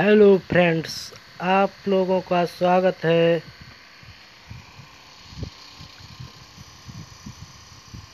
hello friends, आप लोगों का स्वागत है